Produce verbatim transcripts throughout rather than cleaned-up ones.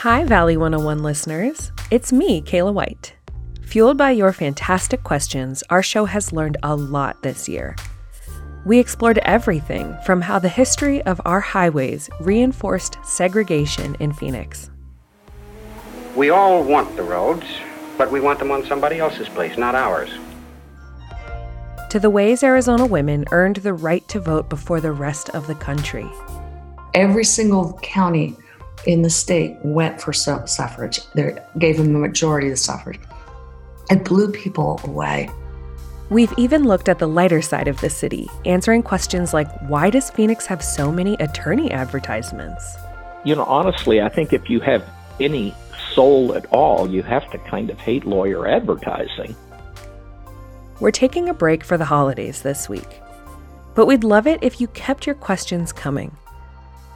Hi, Valley one oh one listeners. It's me, Kayla White. Fueled by your fantastic questions, our show has learned a lot this year. We explored everything from how the history of our highways reinforced segregation in Phoenix. We all want the roads, but we want them on somebody else's place, not ours. To the ways Arizona women earned the right to vote before the rest of the country. Every single county in the state went for suffrage. They gave them the majority of the suffrage. It blew people away. We've even looked at the lighter side of the city, answering questions like, why does Phoenix have so many attorney advertisements? You know, honestly, I think if you have any soul at all, you have to kind of hate lawyer advertising. We're taking a break for the holidays this week, but we'd love it if you kept your questions coming.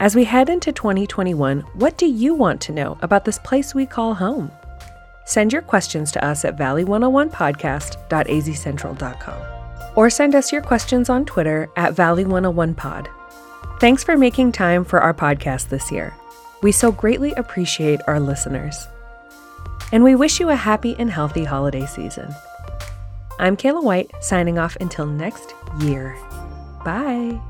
As we head into twenty twenty-one, what do you want to know about this place we call home? Send your questions to us at valley one oh one podcast dot a z central dot com or send us your questions on Twitter at valley one oh one pod. Thanks for making time for our podcast this year. We so greatly appreciate our listeners. And we wish you a happy and healthy holiday season. I'm Kayla White, signing off until next year. Bye.